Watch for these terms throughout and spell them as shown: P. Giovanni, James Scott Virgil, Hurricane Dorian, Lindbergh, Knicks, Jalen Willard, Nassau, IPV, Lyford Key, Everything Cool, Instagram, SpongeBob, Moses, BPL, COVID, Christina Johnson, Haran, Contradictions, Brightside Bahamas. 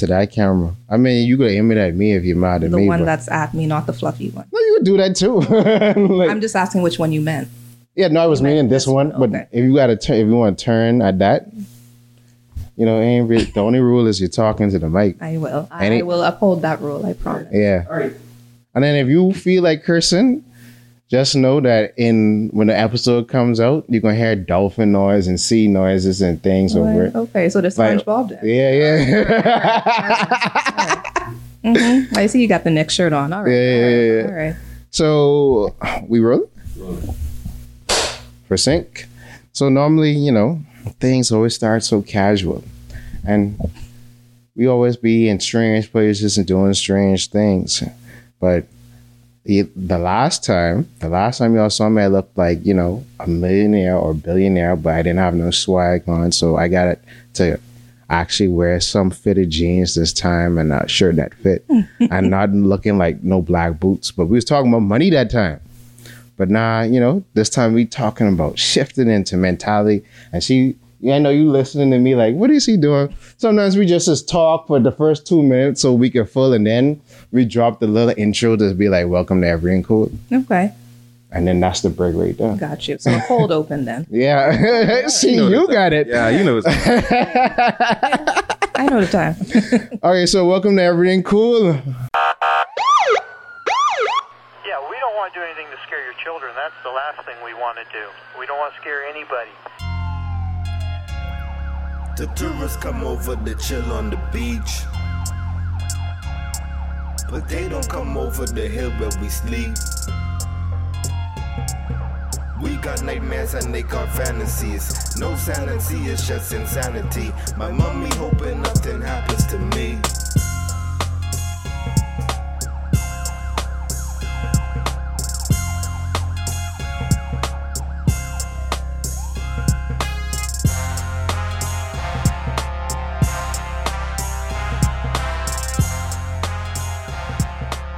to that camera. I mean, you could aim it at me if you're mad at me. The one that's at me, not the fluffy one. No, you could do that too. Like, I'm just asking which one you meant. Yeah, no, I was meaning this one. But okay. If you want to turn at that, you know, the only rule is you're talking to the mic. I will. I will uphold that rule. I promise. Yeah. All right. And then if you feel like cursing, just know that when the episode comes out, you're going to hear dolphin noise and sea noises and things. What? Over it. Okay, so there's SpongeBob then. Yeah. Mm-hmm. I see you got the Knicks shirt on. All right. Yeah. All right. So we roll for sync. So normally, you know, things always start so casual. And we always be in strange places and doing strange things. But the last time y'all saw me, I looked like, you know, a millionaire or billionaire, but I didn't have no swag on. So I got to actually wear some fitted jeans this time and a shirt that fit and not looking like no black boots. But we was talking about money that time. But nah, you know, this time we talking about shifting into mentality. And I know you listening to me like, what is he doing? Sometimes we just talk for the first 2 minutes so we can fill, and then we drop the little intro to be like, welcome to Everything Cool. Okay. And then that's the break right there. Got you. So cold open then. Yeah. See, you got it. Yeah, you know it's I know the time. All right, so welcome to Everything Cool. Yeah, we don't want to do anything to scare your children. That's the last thing we want to do. We don't want to scare anybody. The tourists come over to chill on the beach, but they don't come over the hill where we sleep. We got nightmares and they got fantasies. No sanity, it's just insanity. My mommy hoping nothing happens to me.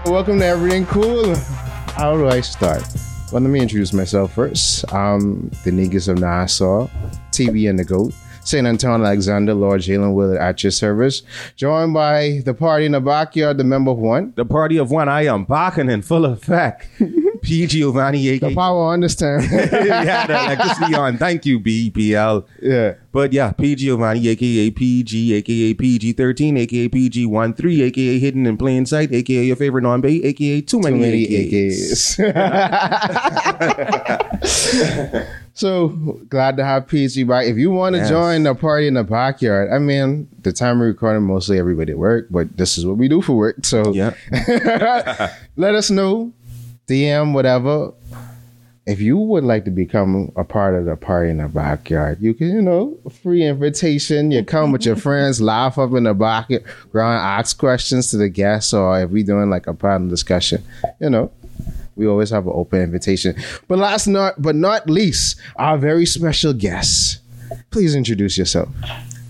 Welcome to Everything Cool. How do I start? Well, let me introduce myself first. I'm the Negus of Nassau, TV and the GOAT, St. Anton Alexander, Lord Jalen Willard at your service. Joined by the party in the backyard, the member of one. The party of one, I am barking in full effect. P. Giovanni, A.K. The power on this time. Yeah, the electricity on. Thank you, BPL. Yeah. But yeah, P. Giovanni, a.k.a. PG, a.k.a. PG-13, a.k.a. PG-13, a.k.a. Hidden in Plain Sight, a.k.a. your favorite non-bait, a.k.a. Too many AKs. So glad to have PG by. If you want to join the party in the backyard, I mean, the time we're recording, mostly everybody at work, but this is what we do for work. So yeah. Let us know. DM, whatever. If you would like to become a part of the party in the backyard, you can, you know, free invitation. You come with your friends, laugh up in the backyard, ask questions to the guests, or if we're doing like a panel discussion, you know, we always have an open invitation. But not least, our very special guest. Please introduce yourself.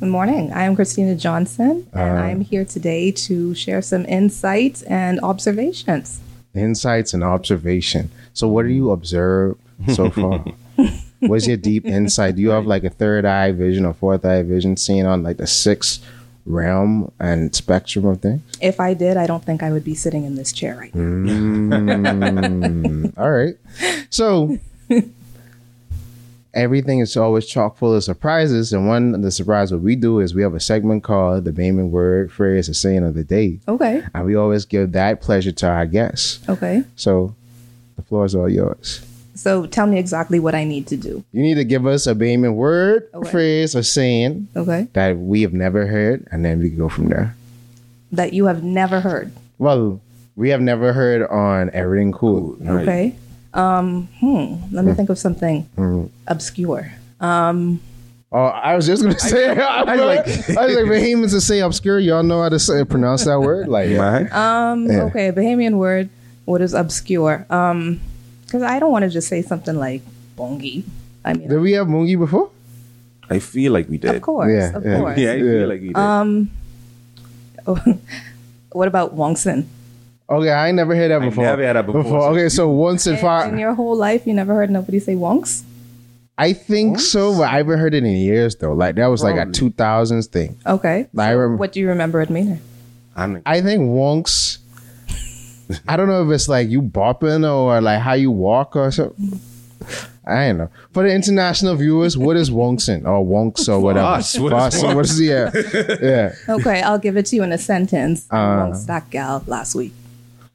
Good morning. I am Christina Johnson, and I'm here today to share some insights and observations. Insights and observation. So what do you observe so far? What's your deep insight? Do you have like a third eye vision or fourth eye vision, seeing on like the sixth realm and spectrum of things? If I did, I don't think I would be sitting in this chair right now. All right. So everything is always chock full of surprises. And one of the surprises we do is we have a segment called the Bayman Word, Phrase, or Saying of the Day. Okay. And we always give that pleasure to our guests. Okay. So the floor is all yours. So tell me exactly what I need to do. You need to give us a Bayman word, phrase, or saying that we have never heard. And then we can go from there. That you have never heard. Well, we have never heard on Everything Cool. Right? Okay. Let me think of something obscure. I was just gonna say, I was like Bahamians to say obscure. Y'all know how to pronounce that word, like Okay, Bahamian word. What is obscure? Because I don't want to just say something like bongi. I mean, did we have bongi before? I feel like we did. Of course. Yeah, I feel like we did. What about wongsin? Okay, I ain't never heard that before. Okay, so once in your whole life, you never heard nobody say wonks? I think so, but I haven't heard it in years though. Like that was like a 2000s thing. Okay. Like, so what do you remember it meaning? I think wonks. I don't know if it's like you bopping or like how you walk or something. I don't know. For the international viewers, what is wonksin or wonks or whatever? Yeah. Okay, I'll give it to you in a sentence. Wonks that gal last week.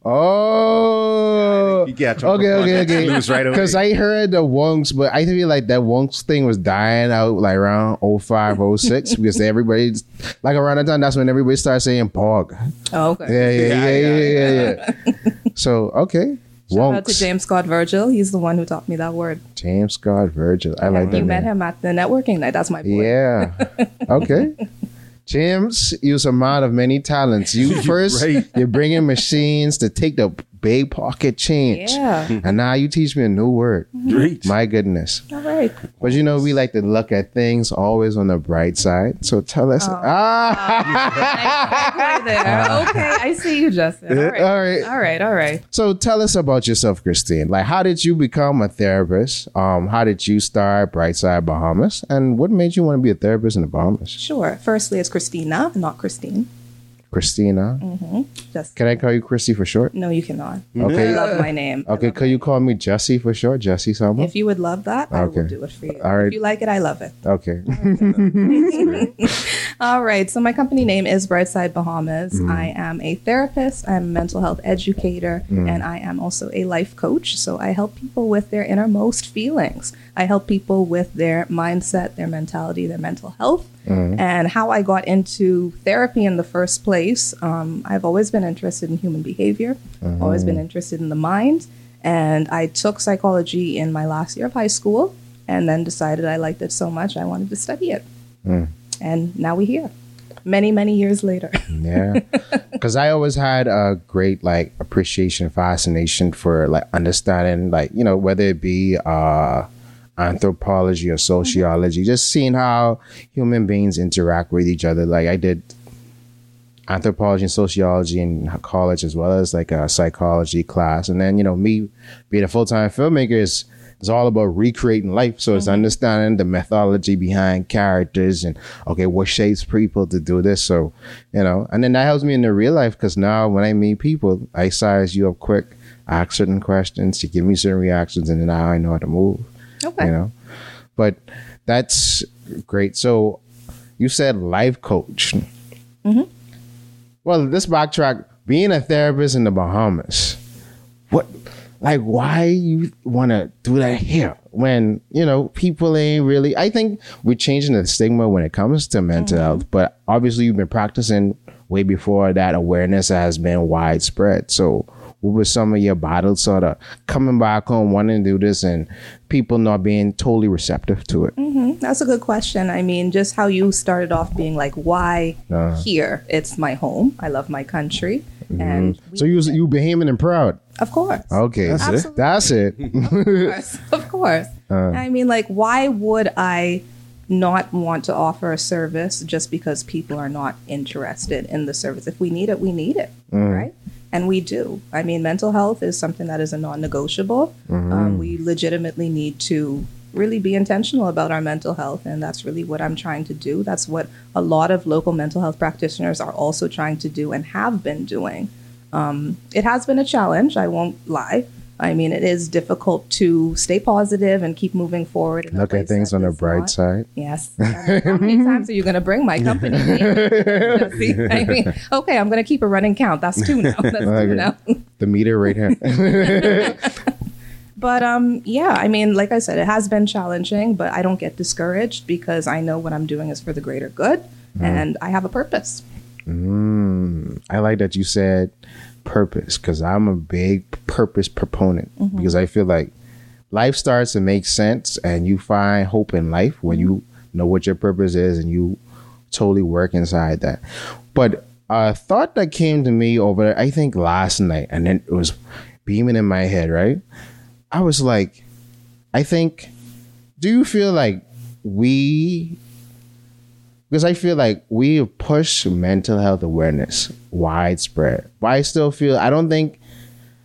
Oh, yeah, okay. Because I heard the wonks, but I feel like that wonks thing was dying out like around 05, 06 because everybody, like around that time, that's when everybody started saying bog. Oh, okay. Yeah. So, okay. Shout out to James Scott Virgil. He's the one who taught me that word. James Scott Virgil. I like that. You met him at the networking night. That's my boy. Yeah. Okay. James, you're a man of many talents. You first, you're bringing machines to take the big pocket change. Yeah. And now you teach me a new word. Great. My goodness. All right. But you know, we like to look at things always on the bright side. So tell us. Okay, I see you, Justin. All right. So tell us about yourself, Christine. Like, how did you become a therapist? How did you start Brightside Bahamas? And what made you want to be a therapist in the Bahamas? Sure. Firstly, it's Christina, not Christine. Christina. Mm-hmm. Can I call you Chrissy for short? No, you cannot. Okay. I love my name. Okay, could you call me Jessie for short? Jessie Summer? If you would love that, okay. I will do it for you. All right. If you like it, I love it. Okay. All right. So my company name is Brightside Bahamas. Mm. I am a therapist. I am a mental health educator. Mm. And I am also a life coach. So I help people with their innermost feelings. I help people with their mindset, their mentality, their mental health. Mm-hmm. And how I got into therapy in the first place, I've always been interested in human behavior, mm-hmm. always been interested in the mind. And I took psychology in my last year of high school and then decided I liked it so much I wanted to study it. Mm. And now we're here. Many, many years later. Yeah. Because I always had a great, like, appreciation, fascination for, like, understanding, like, you know, whether it be... anthropology or sociology, mm-hmm. just seeing how human beings interact with each other. Like I did anthropology and sociology in college as well as like a psychology class. And then, you know, me being a full-time filmmaker is it's all about recreating life. So mm-hmm. it's understanding the methodology behind characters and, okay, what shapes people to do this? So, you know, and then that helps me in the real life because now when I meet people, I size you up quick, ask certain questions, you give me certain reactions, and then now I know how to move. Okay. You know, but that's great. So you said life coach. Mm-hmm. Well, let's backtrack. Being a therapist in the Bahamas, what, like, why you want to do that here when, you know, people ain't really, I think we're changing the stigma when it comes to mental mm-hmm. health, but obviously you've been practicing way before that awareness has been widespread. So what were some of your battles sort of coming back home, wanting to do this and people not being totally receptive to it? Mm-hmm. That's a good question. I mean, just how you started off being like, why here? It's my home. I love my country. Mm-hmm. And so you Bahamian and proud? Of course. Okay. That's it. Of course. I mean, like, why would I not want to offer a service just because people are not interested in the service? If we need it, we need it. Mm. Right? And we do. I mean, mental health is something that is a non-negotiable. Mm-hmm. We legitimately need to really be intentional about our mental health. And that's really what I'm trying to do. That's what a lot of local mental health practitioners are also trying to do and have been doing. It has been a challenge. I won't lie. I mean, it is difficult to stay positive and keep moving forward. Look at things on the bright side. Yes. How many times are you going to bring my company? See? I mean, okay, I'm going to keep a running count. That's two now. The meter right here. But yeah, I mean, like I said, it has been challenging, but I don't get discouraged because I know what I'm doing is for the greater good and I have a purpose. I like that you said purpose because I'm a big purpose proponent mm-hmm. because I feel like life starts to make sense and you find hope in life when you know what your purpose is and you totally work inside that. But a thought that came to me over, I think last night, and then it was beaming in my head, right? I was like, I think, do you feel like because I feel like we push mental health awareness widespread. But I still feel, I don't think,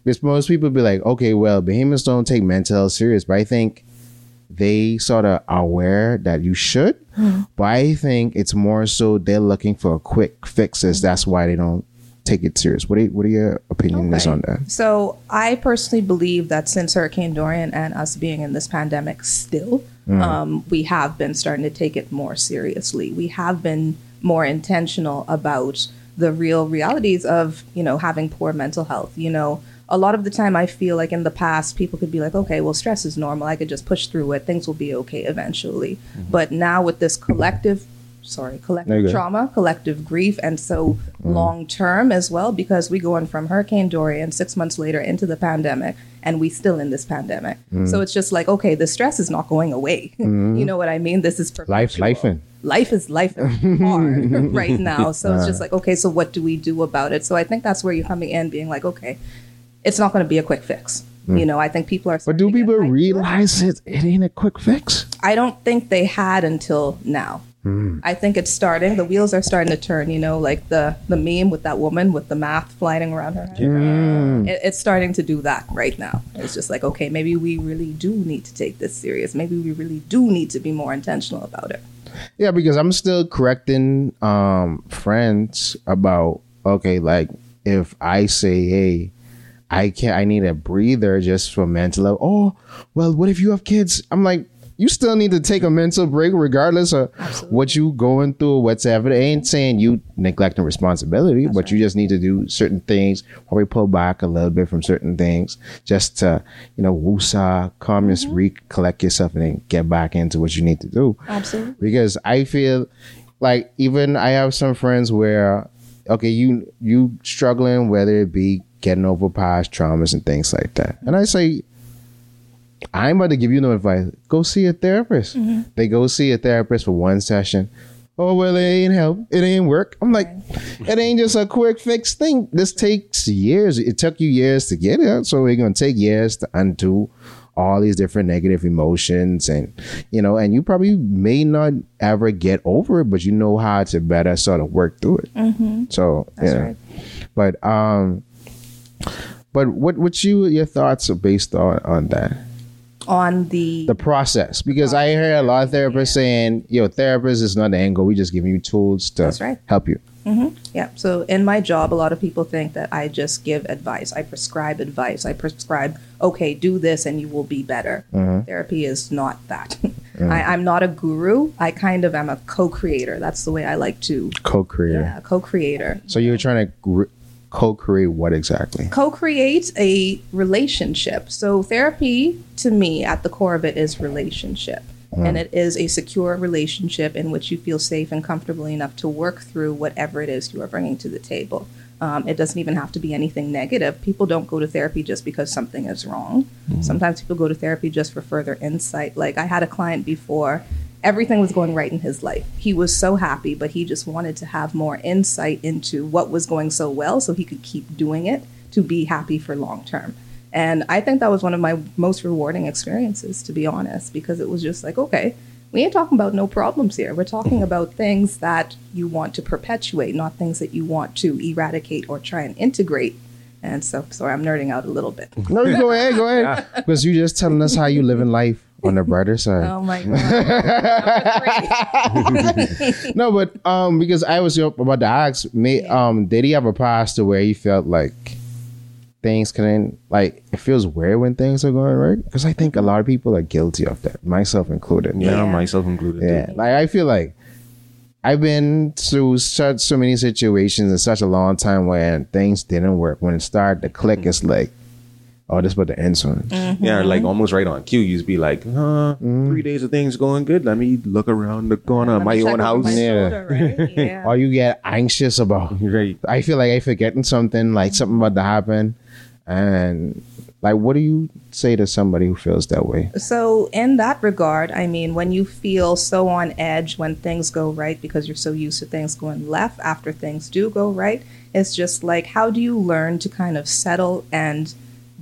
because most people be like, okay, well, Bahamians don't take mental health serious. But I think they sort of are aware that you should, but I think it's more so they're looking for quick fixes. That's why they don't take it serious. What are your opinions on that? So I personally believe that since Hurricane Dorian and us being in this pandemic still, we have been starting to take it more seriously. We have been more intentional about the real realities of, you know, having poor mental health. You know, a lot of the time I feel like in the past, people could be like, okay, well, stress is normal. I could just push through it. Things will be okay eventually. Mm-hmm. But now with this collective trauma, collective grief, and so long term as well, because we go on from Hurricane Dorian 6 months later into the pandemic, and we still in this pandemic. So it's just like, okay, the stress is not going away. You know what I mean? This is perpetual. Life is hard right now. So it's just like, okay, so what do we do about it? So I think that's where you're coming in being like, okay, it's not going to be a quick fix. You know, I think people are... But do people realize it ain't a quick fix? I don't think they had until now. I think it's starting. The wheels are starting to turn, you know, like the meme with that woman with the math flying around her head. It's starting to do that right now. It's just like, okay, maybe we really do need to take this serious. Maybe we really do need to be more intentional about it. Yeah, because I'm still correcting friends about, okay, like if I say, hey, I need a breather just for mental health. Oh, well, what if you have kids? I'm like, you still need to take a mental break regardless of what you going through or whatsoever. It ain't saying you neglecting responsibility, but you just need to do certain things or we pull back a little bit from certain things just to, you know, woosah, calm yourself, recollect yourself and then get back into what you need to do. Absolutely. Because I feel like even I have some friends where, okay, you struggling, whether it be getting over past traumas and things like that. And I say, I'm about to give you no advice. Go see a therapist. They go see a therapist for one session. Oh, well, it ain't help. It ain't work. I'm like, it ain't just a quick fix thing. This takes years. It took you years to get it. So it's going to take years to undo all these different negative emotions. And, you know, and you probably may not ever get over it, but you know how to better sort of work through it. So, that's right. But what's your thoughts are based on that? On the process, because I hear a lot of therapists saying, yo, therapist is not the angle, we just giving you tools to help you. Yeah, so in my job, a lot of people think that I just give advice. I prescribe advice. I prescribe, okay, do this and you will be better. Therapy is not that. I'm not a guru. I kind of am a co-creator. That's the way I like to... Co-creator. Yeah, co-creator. So you're trying to... co-create what exactly? Co-create a relationship. So therapy, to me, at the core of it is relationship. And it is a secure relationship in which you feel safe and comfortable enough to work through whatever it is you are bringing to the table. It doesn't even have to be anything negative. People don't go to therapy just because something is wrong. Sometimes people go to therapy just for further insight. Like I had a client before, everything was going right in his life. He was so happy, but he just wanted to have more insight into what was going so well so he could keep doing it to be happy for long term. And I think that was one of my most rewarding experiences, to be honest, because it was just like, okay, we ain't talking about no problems here. We're talking about things that you want to perpetuate, not things that you want to eradicate or try and integrate. And so, sorry, I'm nerding out a little bit. No, go ahead. Because you're just telling us how you live in life. On the brighter side. Oh my God. No, but because I was about to ask, did he have a past to where he felt like things couldn't, like it feels weird when things are going right? Because I think a lot of people are guilty of that, myself included. Yeah, dude. Like I feel like I've been through so many situations in such a long time when things didn't work. When it started to click, it's like, oh, this about to end soon. Yeah, like almost right on cue. You'd be like, 3 days of things going good. Let me look around the corner of my own house. Right? Yeah. Or you get anxious about. Right. I feel like I'm forgetting something, like something about to happen. And like, what do you say to somebody who feels that way? So in that regard, I mean, when you feel so on edge when things go right because you're so used to things going left after things do go right, it's just like, how do you learn to kind of settle and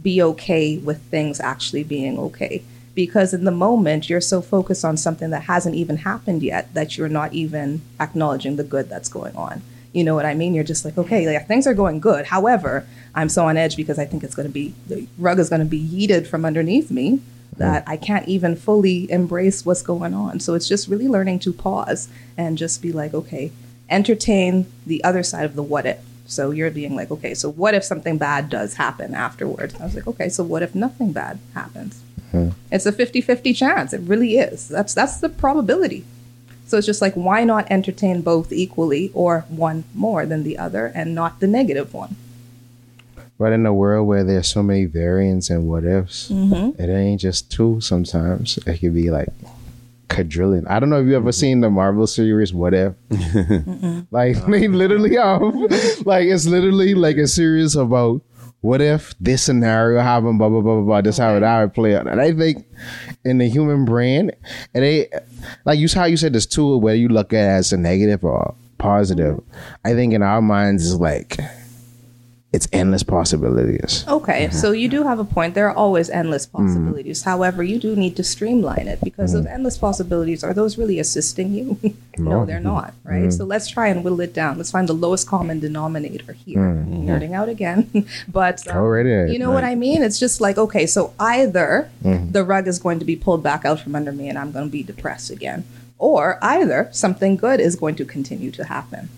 be okay with things actually being okay? Because in the moment, you're so focused on something that hasn't even happened yet that you're not even acknowledging the good that's going on. You know what I mean? You're just like, okay, like, things are going good. However, I'm so on edge because I think it's going to be, the rug is going to be yeeted from underneath me. that I can't even fully embrace what's going on. So it's just really learning to pause and just be like, okay, entertain the other side of the what if. So you're being like, okay, so what if something bad does happen afterwards? I was like, okay, so what if nothing bad happens? Mm-hmm. It's a 50-50 chance. It really is. That's the probability. So it's just like, why not entertain both equally or one more than the other and not the negative one? But in a world where there's so many variants and what ifs, mm-hmm. it ain't just two sometimes. It could be like quadrillion. I don't know if you ever seen the Marvel series What If. Like they literally have, like it's literally like a series about what if this scenario happened, blah blah blah blah blah. This okay. how it would play out. And I think in the human brain, and they like you how you said this too, whether you look at it as a negative or positive. Mm-hmm. I think in our minds is like it's endless possibilities. Okay, so you do have a point. There are always endless possibilities. However, you do need to streamline it because those endless possibilities, are those really assisting you? No, they're not, right? So let's try and whittle it down. Let's find the lowest common denominator here. Nerding out again. But you know what I mean? It's just like, okay, so either the rug is going to be pulled back out from under me and I'm going to be depressed again, or either something good is going to continue to happen.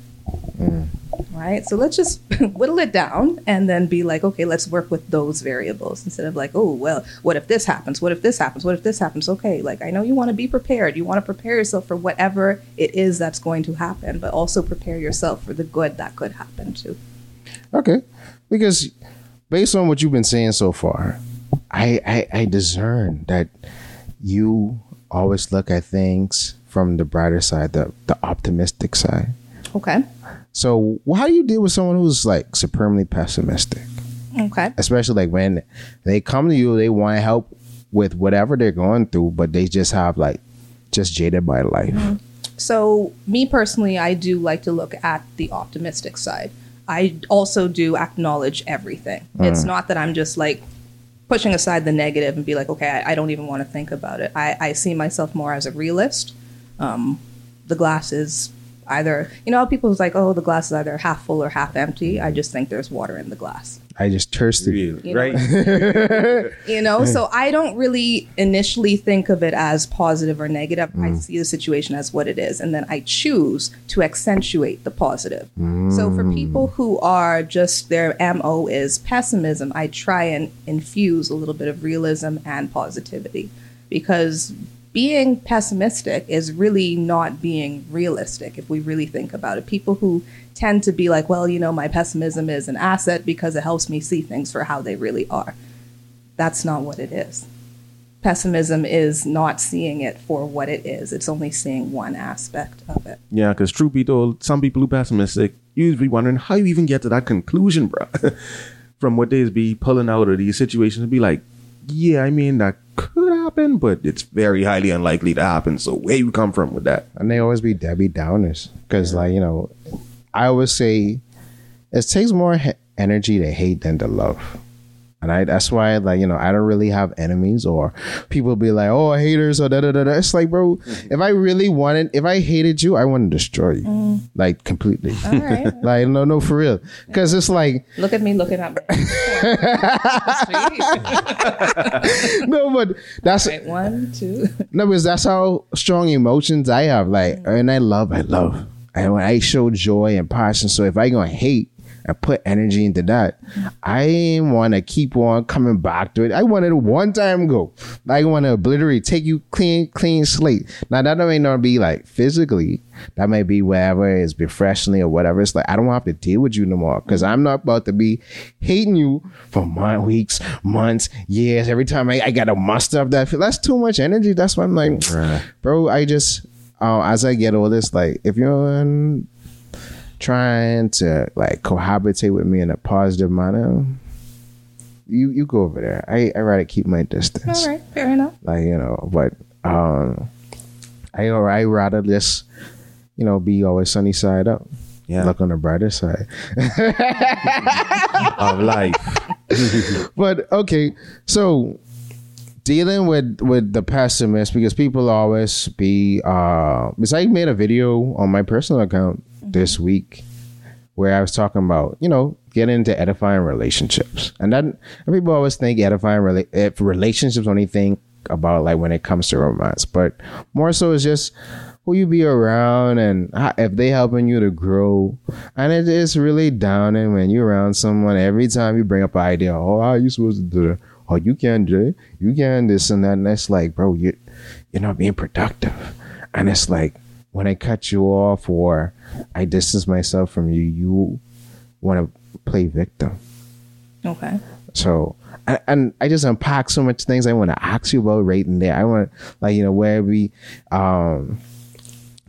Right? So let's just whittle it down and then be like, okay, let's work with those variables instead of like, oh, well, what if this happens? What if this happens? What if this happens? Okay, like I know you want to be prepared. You want to prepare yourself for whatever it is that's going to happen, but also prepare yourself for the good that could happen too. Okay. Because based on what you've been saying so far, I discern that you always look at things from the brighter side, the optimistic side. Okay. So how do you deal with someone who's like supremely pessimistic? Okay. Especially like when they come to you, they want to help with whatever they're going through, but they just have like just jaded by life. Mm-hmm. So me personally, I do like to look at the optimistic side. I also do acknowledge everything. It's not that I'm just like pushing aside the negative and be like, okay, I don't even want to think about it. I see myself more as a realist. The glass is... either, you know, people's like, oh, the glass is either half full or half empty. I just think there's water in the glass. I just thirsted you, right? You know, so I don't really initially think of it as positive or negative. I see the situation as what it is, and then I choose to accentuate the positive. So for people who are just their MO is pessimism, I try and infuse a little bit of realism and positivity, because being pessimistic is really not being realistic if we really think about it. People who tend to be like, well, you know, my pessimism is an asset because it helps me see things for how they really are. That's not what it is. Pessimism is not seeing it for what it is. It's only seeing one aspect of it. Yeah, because truth be told, some people who are pessimistic, you'd be wondering how you even get to that conclusion, bro. From what they be pulling out of these situations, be like, yeah, I mean, that could happen, but it's very highly unlikely to happen. So where you come from with that? And they always be Debbie Downers. Because, like, you know, I always say it takes more energy to hate than to love. And that's why, like, you know, I don't really have enemies or people be like, oh, haters or da-da-da-da. It's like, bro, if I really wanted, if I hated you, I want to destroy you. Like, completely. All right. Like, no, for real. Because it's like... Look at me looking at me. No, but that's... Right, one, two. No, because that's how strong emotions I have. Like, and I love. And when I show joy and passion, so if I going to hate, I put energy into that. I want to keep on coming back to it. I wanted one time go. I want to obliterate, take you clean slate. Now that may not be like physically. That may be wherever it is professionally or whatever. It's like I don't have to deal with you no more because I'm not about to be hating you for weeks, months, years. Every time I got to muster up that. That's too much energy. That's why I'm like, bro. I just as I get older, it's like if you're in, trying to like cohabitate with me in a positive manner, you go over there. I rather keep my distance. All right, fair enough. Like, you know, but I rather just, you know, be always sunny side up. Yeah, look on the brighter side of life. But okay, so dealing with the pessimist, because people always be because I made a video on my personal account this week where I was talking about, you know, getting into edifying relationships. And people always think edifying relationships only thing about like when it comes to romance, but more so it's just who you be around and how, if they helping you to grow. And it is really downing when you're around someone every time you bring up an idea, oh, how are you supposed to do that? Oh, you can't do it. You can't this and that. And it's like, bro, you're not being productive. And it's like, when I cut you off or I distance myself from you, you want to play victim. Okay. So, and I just unpack so much things I want to ask you about right in there. I want to, like, you know, where we, you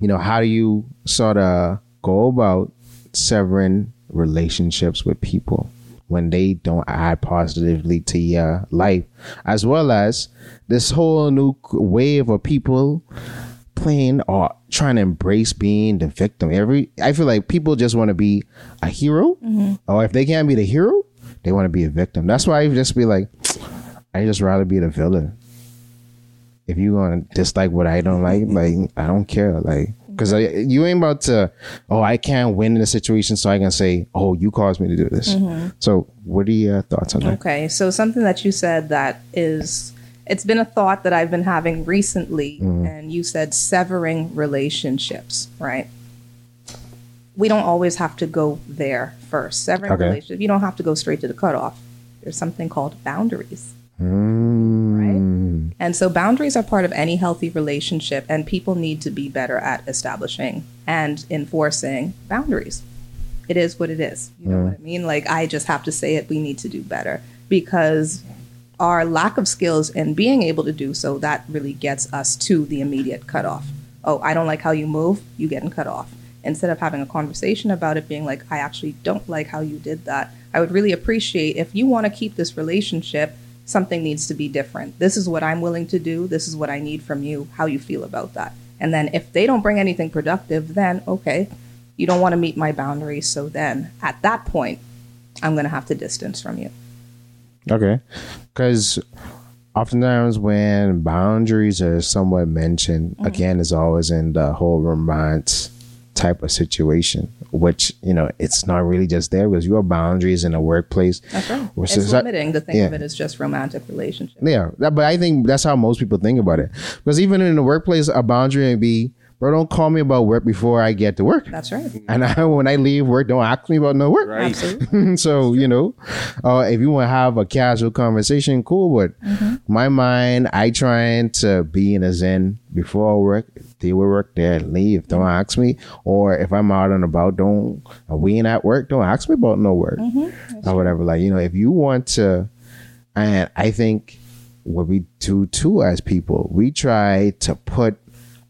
know, how do you sort of go about severing relationships with people when they don't add positively to your life, as well as this whole new wave of people playing or trying to embrace being the victim. I feel like people just want to be a hero, mm-hmm. or if they can't be the hero, they want to be a victim. That's why I just be like, I just rather be the villain. If you want to dislike what I don't like I don't care. Like, because you ain't about to, oh, I can't win in a situation, so I can say, oh, you caused me to do this. Mm-hmm. So what are your thoughts on that? Okay, so something that you said that is, it's been a thought that I've been having recently, mm-hmm. and you said severing relationships, right? We don't always have to go there first. Severing relationships, you don't have to go straight to the cutoff. There's something called boundaries. Mm. Right? And so boundaries are part of any healthy relationship, and people need to be better at establishing and enforcing boundaries. It is what it is. You know what I mean? Like, I just have to say it. We need to do better, because our lack of skills in being able to do so, that really gets us to the immediate cutoff. Oh, I don't like how you move. You getting cut off. Instead of having a conversation about it, being like, I actually don't like how you did that. I would really appreciate, if you want to keep this relationship, something needs to be different. This is what I'm willing to do. This is what I need from you. How you feel about that. And then if they don't bring anything productive, then okay, you don't want to meet my boundaries. So then at that point, I'm going to have to distance from you. Okay. Because oftentimes when boundaries are somewhat mentioned, mm-hmm. again, is always in the whole romance type of situation, which, you know, it's not really just there, because your boundaries in a workplace. That's right. It's limiting. The thing of it is just romantic relationships. Yeah. But I think that's how most people think about it. Because even in the workplace, a boundary would be, bro, don't call me about work before I get to work. That's right. And when I leave work, don't ask me about no work. Right. Absolutely. So, you know, if you want to have a casual conversation, cool. But mm-hmm. my mind, I trying to be in a zen before work. They will work there, leave. Don't ask me. Or if I'm out and about, we ain't at work, don't ask me about no work. Mm-hmm. Or whatever. Like, you know, if you want to, and I think what we do too as people, we try to put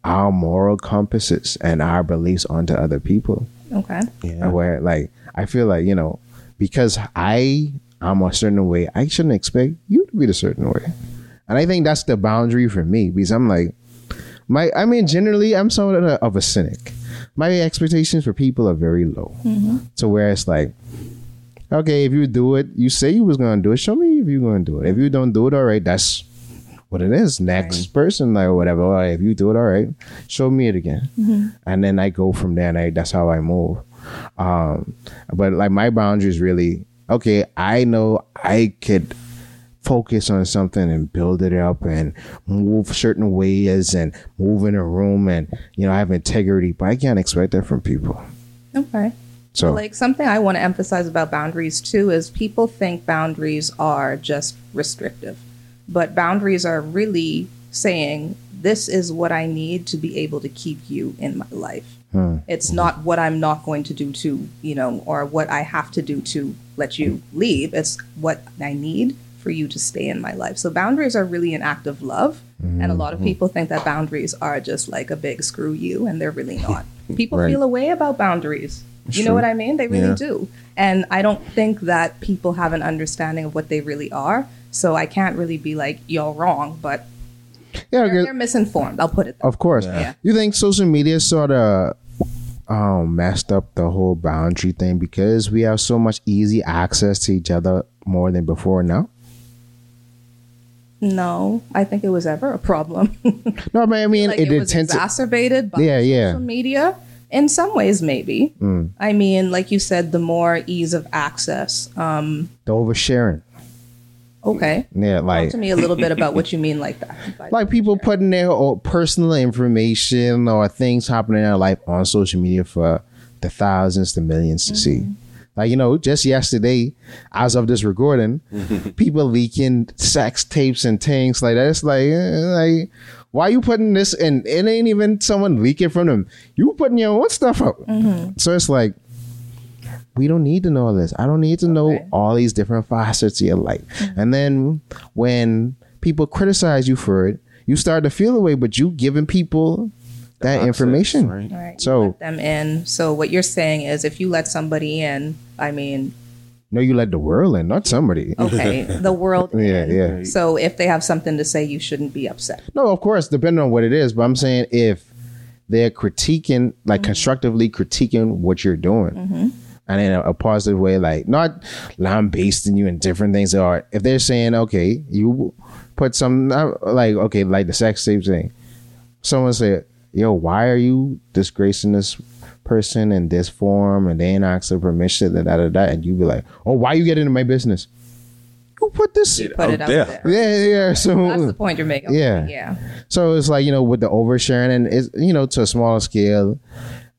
our moral compasses and our beliefs onto other people. Okay. Yeah. Where, like, I feel like, you know, because I am a certain way, I shouldn't expect you to be the certain way. And I think that's the boundary for me, because I'm like, generally, I'm somewhat of a cynic. My expectations for people are very low. Mm-hmm. So where it's like, okay, if you do it, you say you was going to do it, show me if you're going to do it. If you don't do it, all right, that's what it is. Next person, like, or whatever. All right, if you do it, all right, show me it again. Mm-hmm. And then I go from there, and that's how I move. But like, my boundaries really, okay, I know I could focus on something and build it up and move certain ways and move in a room and, you know, have integrity, but I can't expect that from people. Okay. So, like, something I want to emphasize about boundaries too is people think boundaries are just restrictive, but boundaries are really saying, this is what I need to be able to keep you in my life. It's not what I'm not going to do to, you know, or what I have to do to let you leave. It's what I need for you to stay in my life. So boundaries are really an act of love. And a lot of people think that boundaries are just like a big screw you, and they're really not. People feel a way about boundaries. You know what I mean? They really do. And I don't think that people have an understanding of what they really are. So I can't really be like, you're wrong, but they're misinformed. I'll put it that way. Of course. Yeah. You think social media sort of messed up the whole boundary thing, because we have so much easy access to each other more than before now? No, I think it was ever a problem. No, but I mean, like, it was exacerbated by social media in some ways, maybe. I mean, like you said, the more ease of access, the oversharing. Okay. Yeah, like, talk to me a little bit about what you mean like that. Like people putting their personal information or things happening in their life on social media for the thousands to millions to see. Like, you know, just yesterday, as of this recording, people leaking sex tapes and things like that. It's like, why are you putting this in? It ain't even someone leaking from them. You putting your own stuff out. Mm-hmm. So it's like, we don't need to know all this. I don't need to know all these different facets of your life. Mm-hmm. And then when people criticize you for it, you start to feel the way, but you giving people that information. Right. So you let them in. So what you're saying is if you let somebody in, I mean. No, you let the world in, not somebody. Okay. The world. Yeah. In. Yeah. So if they have something to say, you shouldn't be upset. No, of course, depending on what it is. But I'm saying if they're critiquing, like constructively critiquing what you're doing. Mm-hmm. And in a positive way, like not lambasting you and different things. Or if they're saying, okay, you put some, like, okay, like the sex tape thing. Someone said, yo, why are you disgracing this person in this form? And they ain't asking permission, and you be like, oh, why you get into my business? You put this out there. Yeah. So that's the point you're making. Yeah. So it's like, you know, with the oversharing and it's, you know, to a smaller scale.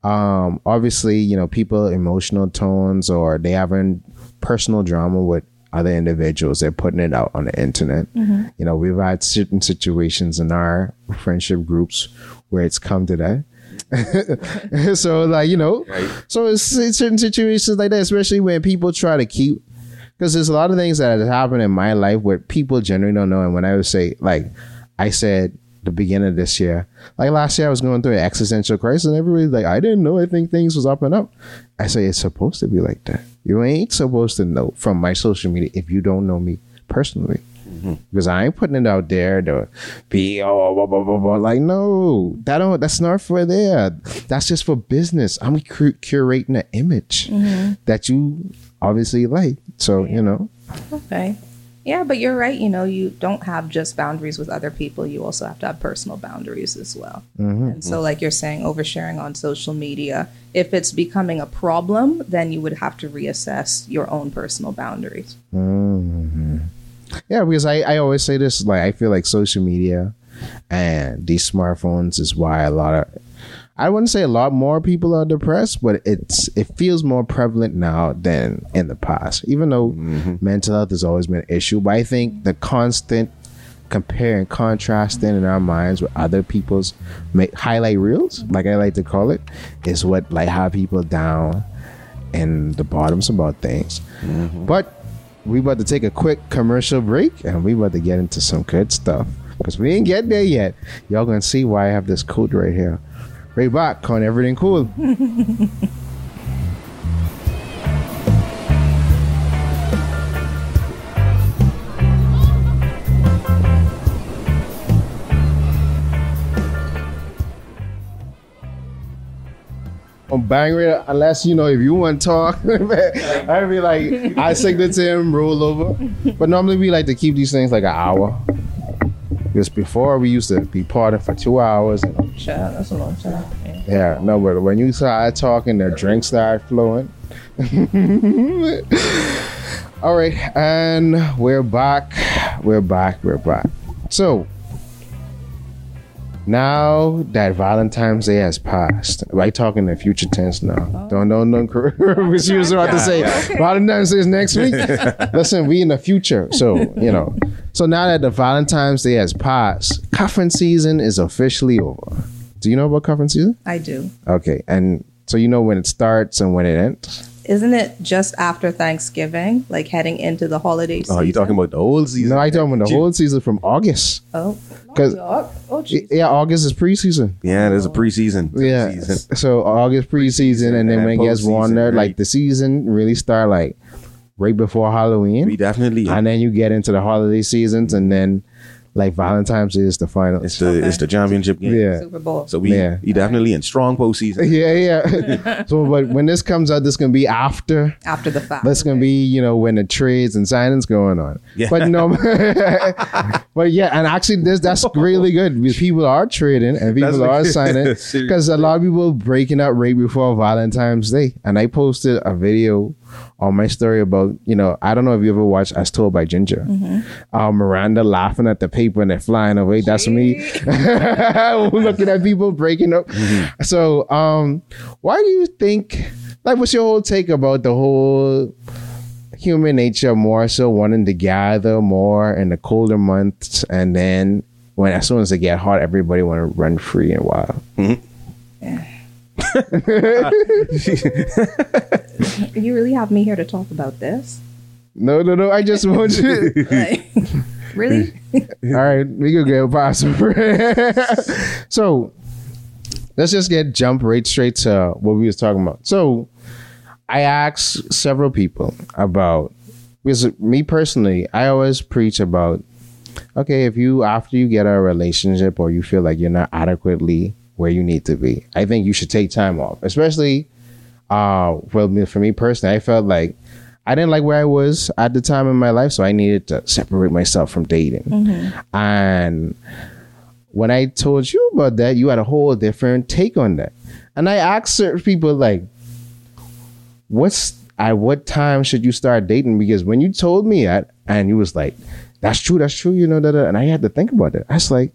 Obviously, you know, people emotional tones or they having personal drama with other individuals. They're putting it out on the internet. Mm-hmm. You know, we've had certain situations in our friendship groups where it's come to that. So like, you know, so it's certain situations like that, especially when people try to keep, because there's a lot of things that have happened in my life where people generally don't know. And when I would say, like I said, the beginning of this year, like last year I was going through an existential crisis and everybody's like, I didn't know, I think things was up and up. I say, it's supposed to be like that. You ain't supposed to know from my social media if you don't know me personally, because I ain't putting it out there to be like, no, that's not for there. That's just for business. I'm curating an image that you obviously like. So, you know. Okay. Yeah, but you're right. You know, you don't have just boundaries with other people. You also have to have personal boundaries as well. Mm-hmm. And so like you're saying, oversharing on social media, if it's becoming a problem, then you would have to reassess your own personal boundaries. Mm-hmm. Yeah, because I always say this, like I feel like social media and these smartphones is why I wouldn't say a lot more people are depressed, but it feels more prevalent now than in the past, even though mental health has always been an issue. But I think the constant compare and contrasting in our minds with other people's highlight reels, like I like to call it, is what like have people down in the bottoms about things. Mm-hmm. But we about to take a quick commercial break and we about to get into some good stuff because we ain't get there yet. Y'all gonna see why I have this code right here. Right back on Everything Cool. On Bang Radio, unless you know if you want to talk, I'd be like, I signal to him, roll over. But normally we like to keep these things like an hour. Because before we used to be partying for 2 hours. Shut up, that's a long time. Yeah, no, but when you start talking, the drinks start flowing. All right, and we're back. So, now that Valentine's Day has passed, right? Talking in future tense now. Oh. Don't what you was about to say. Okay. Valentine's Day is next week. Listen, we in the future, so you know. So now that the Valentine's Day has passed, cuffing season is officially over. Do you know about cuffing season? I do. Okay, and so you know when it starts and when it ends. Isn't it just after Thanksgiving, like heading into the holiday season? Oh, you're talking about the whole season? No, I'm talking about the whole season from August. Oh, because August is preseason. Yeah, there's a preseason. Yeah, so August preseason, and then when it gets warm, like the season really start like right before Halloween. We definitely, and then you get into the holiday seasons, and then like Valentine's Day is the final. It's the championship game. Yeah. Super Bowl. So we definitely in strong postseason. Yeah. So but when this comes out, this gonna be after the fact. That's gonna be, you know, when the trades and signings going on. Yeah. But no. But yeah, and actually that's really good because people are trading and people are signing because a lot of people breaking up right before Valentine's Day. And I posted a video on my story about, you know, I don't know if you ever watched As Told by Ginger. Mm-hmm. Miranda laughing at the paper and they're flying away. Jeez. That's me. Looking at people breaking up. Mm-hmm. So why do you think, like, what's your whole take about the whole human nature more so wanting to gather more in the colder months, and then when as soon as it get hot, everybody want to run free and wild? Mm-hmm. Yeah. You really have me here to talk about this? No. I just want you. Like, really? All right, we could get past. So let's just jump right straight to what we was talking about. So I asked several people about, because me personally, I always preach about, okay, if you, after you get a relationship or you feel like you're not adequately where you need to be, I think you should take time off. Especially, for me personally, I felt like I didn't like where I was at the time in my life, so I needed to separate myself from dating. Mm-hmm. And when I told you about that, you had a whole different take on that. And I asked certain people, like, at what time should you start dating? Because when you told me that, and you was like, that's true, you know, that, and I had to think about it. I was like,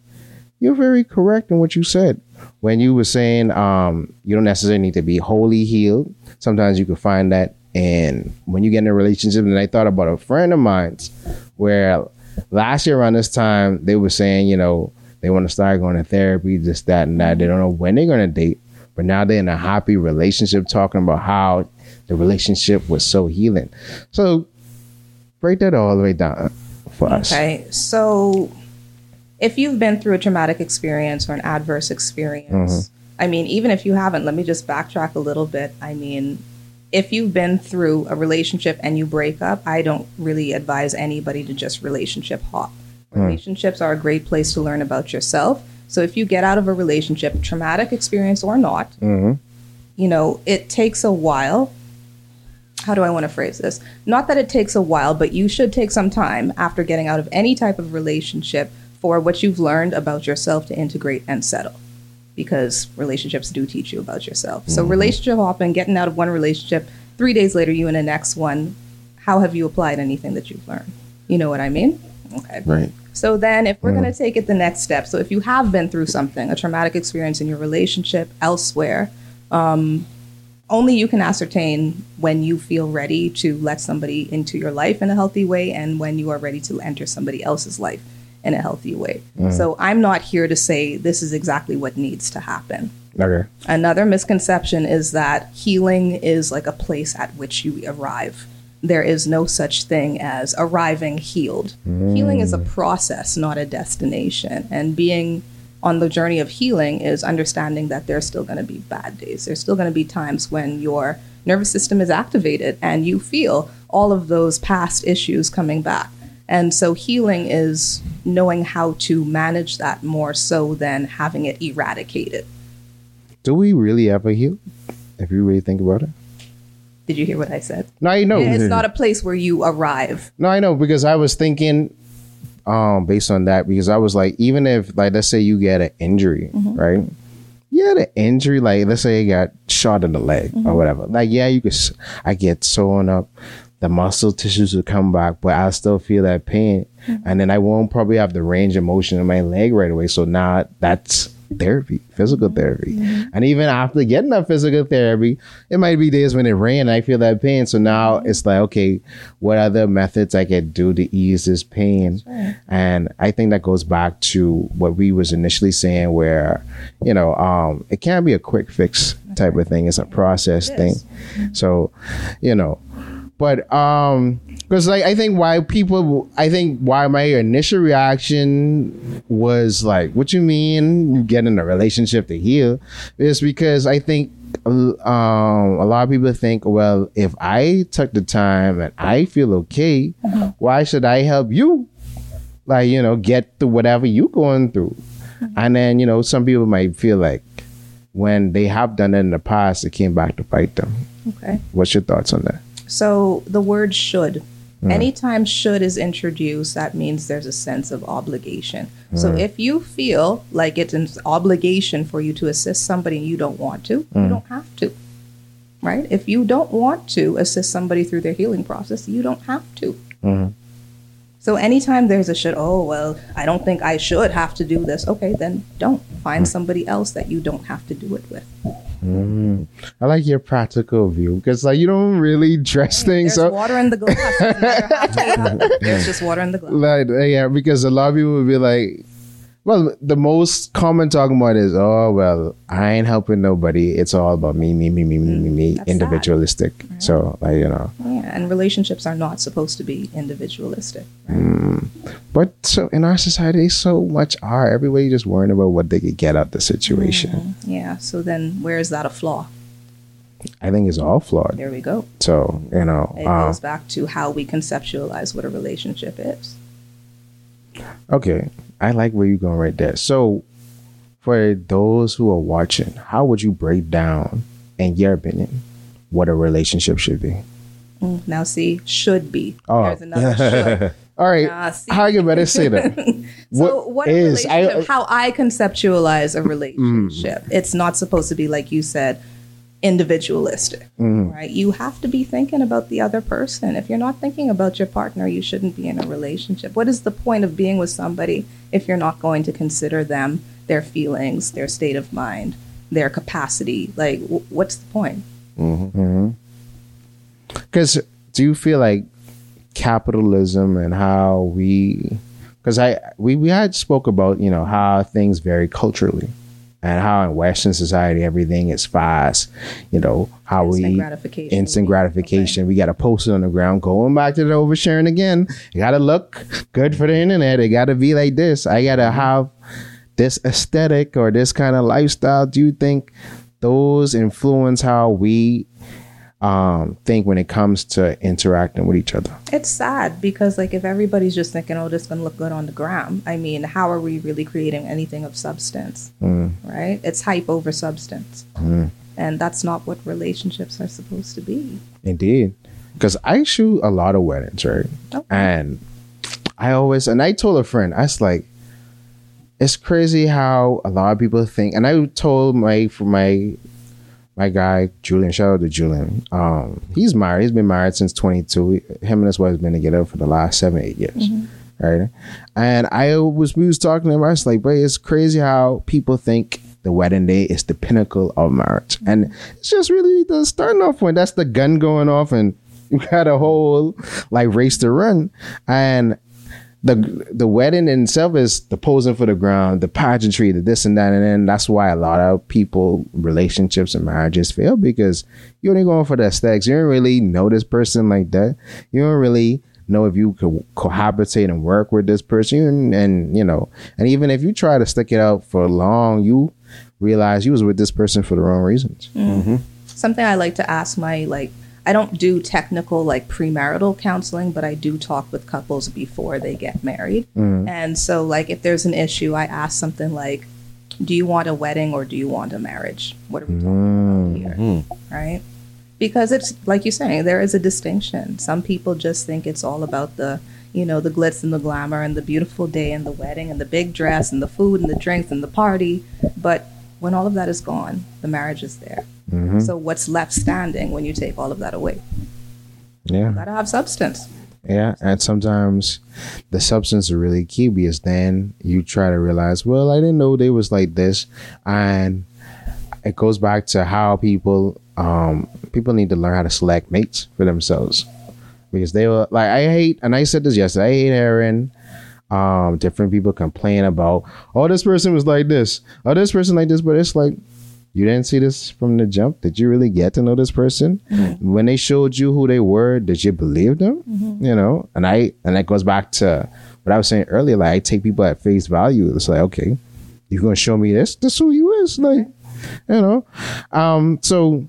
you're very correct in what you said. When you were saying you don't necessarily need to be wholly healed. Sometimes you can find that in when you get in a relationship. And I thought about a friend of mine's where last year around this time, they were saying, you know, they want to start going to therapy, this, that, and that. They don't know when they're going to date. But now they're in a happy relationship talking about how the relationship was so healing. So break that all the way down for us. Okay, so if you've been through a traumatic experience or an adverse experience, mm-hmm. I mean, even if you haven't, let me just backtrack a little bit. I mean, if you've been through a relationship and you break up, I don't really advise anybody to just relationship hop. Mm-hmm. Relationships are a great place to learn about yourself. So if you get out of a relationship, traumatic experience or not, mm-hmm. you know, it takes a while. How do I want to phrase this? Not that it takes a while, but you should take some time after getting out of any type of relationship for what you've learned about yourself to integrate and settle, because relationships do teach you about yourself. Mm-hmm. So relationship hopping, getting out of one relationship, 3 days later, you in the next one, how have you applied anything that you've learned? You know what I mean? Okay. Right. So then if we're going to take it the next step, so if you have been through something, a traumatic experience in your relationship elsewhere, only you can ascertain when you feel ready to let somebody into your life in a healthy way and when you are ready to enter somebody else's life in a healthy way. Mm. So I'm not here to say this is exactly what needs to happen. Okay. Another misconception is that healing is like a place at which you arrive. There is no such thing as arriving healed. Mm. Healing is a process, not a destination. And being on the journey of healing is understanding that there's still going to be bad days. There's still going to be times when your nervous system is activated and you feel all of those past issues coming back. And so healing is knowing how to manage that more so than having it eradicated. Do we really ever heal? If you really think about it. Did you hear what I said? No, I know. It's not a place where you arrive. No, I know, because I was thinking based on that, because I was like, even if, like, let's say you get an injury, mm-hmm. right? Yeah, the injury, like, let's say you got shot in the leg mm-hmm. or whatever. Like, yeah, you could, I get sewn up. The muscle tissues will come back, but I still feel that pain. Mm-hmm. And then I won't probably have the range of motion in my leg right away. So now that's therapy, physical therapy. Mm-hmm. And even after getting that physical therapy, it might be days when it rain and I feel that pain. So now it's like, okay, what other methods I can do to ease this pain? Right. And I think that goes back to what we was initially saying where, you know, it can't be a quick fix type of thing. It's a process thing. Mm-hmm. So, you know. But because like I think why my initial reaction was like, what you mean you get in a relationship to heal, is because I think a lot of people think, well, if I took the time and I feel okay, why should I help you? Like, you know, get through whatever you're going through. And then, you know, some people might feel like when they have done it in the past, it came back to bite them. Okay. What's your thoughts on that? So the word should, anytime should is introduced, that means there's a sense of obligation. So if you feel like it's an obligation for you to assist somebody you don't want to, you don't have to. right? If you don't want to assist somebody through their healing process, you don't have to. Mm-hmm. So anytime there's a should, oh, well, I don't think I should have to do this. Okay, then don't. Find somebody else that you don't have to do it with. Mm. I like your practical view because, like, you don't really dress things up. There's water in the glass. There's just water in the glass. Like, yeah, because a lot of people would be like, well, the most common talking about is, oh, well, I ain't helping nobody. It's all about me. That's individualistic. Right? So, like, you know. Yeah, and relationships are not supposed to be individualistic. Right? Mm. But so in our society, so much are. Everybody just worrying about what they could get out of the situation. Mm-hmm. Yeah. So then where is that a flaw? I think it's all flawed. There we go. So, you know. It goes back to how we conceptualize what a relationship is. Okay. I like where you're going right there. So for those who are watching, how would you break down, in your opinion, what a relationship should be? Now, see, should be. Oh. There's another should. All right. How you better say that? So what is a relationship, how I conceptualize a relationship. It's not supposed to be, like you said, individualistic, right? You have to be thinking about the other person. If you're not thinking about your partner, you shouldn't be in a relationship. What is the point of being with somebody if you're not going to consider them, their feelings, their state of mind, their capacity? Like, what's the point? Because do you feel like capitalism and how we, because we had spoke about, you know, how things vary culturally and how in Western society everything is fast, you know, how instant gratification. Okay. We got to post it on the ground. Going back to the oversharing again, it got to look good for the internet. It got to be like this. I got to have this aesthetic or this kind of lifestyle. Do you think those influence how we think when it comes to interacting with each other? It's sad because, like, if everybody's just thinking, oh, this is gonna look good on the gram, I mean, how are we really creating anything of substance? Right? It's hype over substance. And that's not what relationships are supposed to be. Indeed. Because I shoot a lot of weddings, right? Okay. And I told a friend, I was like, it's crazy how a lot of people think, and I told my guy, Julian, shout out to Julian. He's married. He's been married since 22. Him and his wife have been together for the last 7-8 years. Right? And we was talking to him. I was like, but it's crazy how people think the wedding day is the pinnacle of marriage. And it's just really the starting off point. That's the gun going off and you got a whole, like, race to run. And the wedding in itself is the posing for the ground, the pageantry, the this and that, and then that's why a lot of people, relationships and marriages fail, because you're only going for the aesthetics. You don't really know this person like that. You don't really know if you could cohabitate and work with this person, and you know, and even if you try to stick it out for long, you realize you was with this person for the wrong reasons. Something I like to ask my, like, I don't do technical, like, premarital counseling, but I do talk with couples before they get married. And so, like, if there's an issue, I ask something like, do you want a wedding or do you want a marriage? What are we talking about here? Right? Because it's, like you're saying, there is a distinction. Some people just think it's all about the, you know, the glitz and the glamour and the beautiful day and the wedding and the big dress and the food and the drinks and the party. But when all of that is gone, the marriage is there. So what's left standing when you take all of that away? Yeah. You gotta have substance. Yeah, and sometimes the substance is really key, because then you try to realize, well, I didn't know they was like this. And it goes back to how people need to learn how to select mates for themselves. Because they were like, I said this yesterday, I hate Aaron. Different people complain about, oh, this person was like this, oh, this person like this, but it's like, you didn't see this from the jump? Did you really get to know this person? When they showed you who they were, did you believe them? You know, and that goes back to what I was saying earlier. Like, I take people at face value. It's like, okay, you're gonna show me this? This who you is, like, you know. So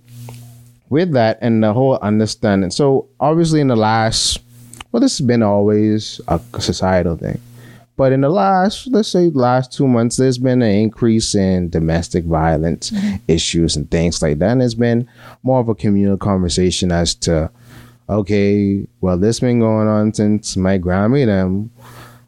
with that and the whole understanding. So obviously, in the last, well, this has been always a societal thing. But in the last 2 months, there's been an increase in domestic violence issues and things like that. And it's been more of a communal conversation as to, okay, well, this been going on since my Grammy them.